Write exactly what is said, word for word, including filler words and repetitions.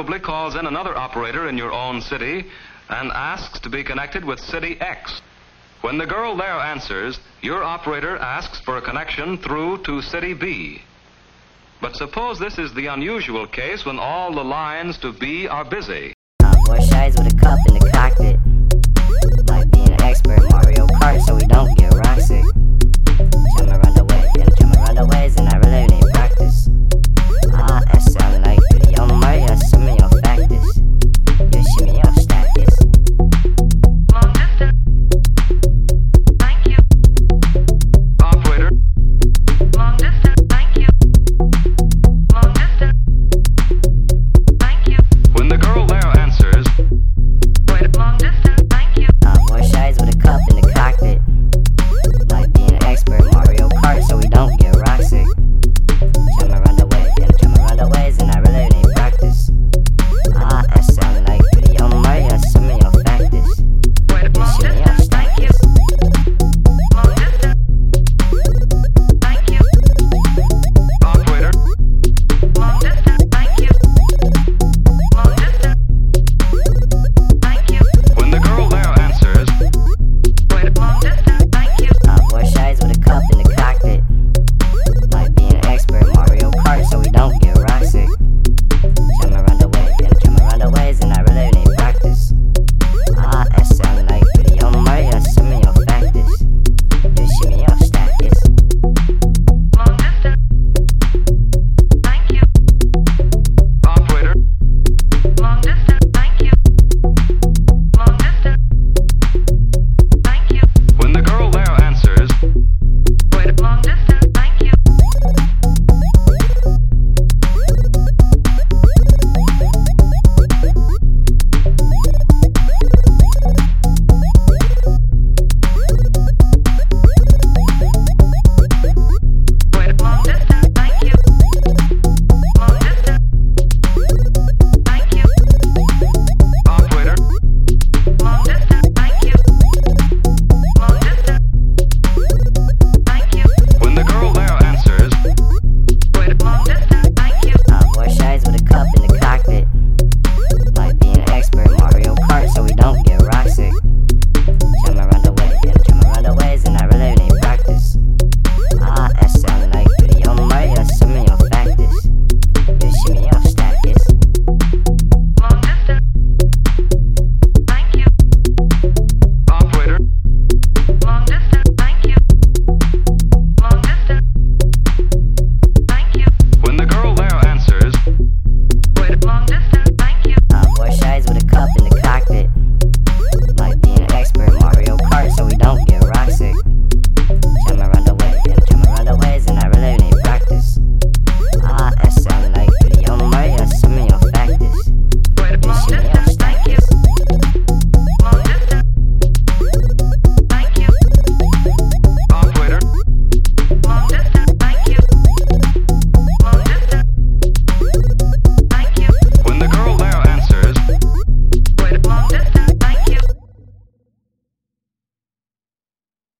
Probably calls in another operator in your own city and asks to be connected with City X. When the girl there answers, your operator asks for a connection through to City B. But suppose this is the unusual case when all the lines to B are busy. Uh, boy shies with a cup in the cockpit. Like being an expert in Mario Kart so we don't get rock sick. Turn around the way, turn around the ways and I relate it.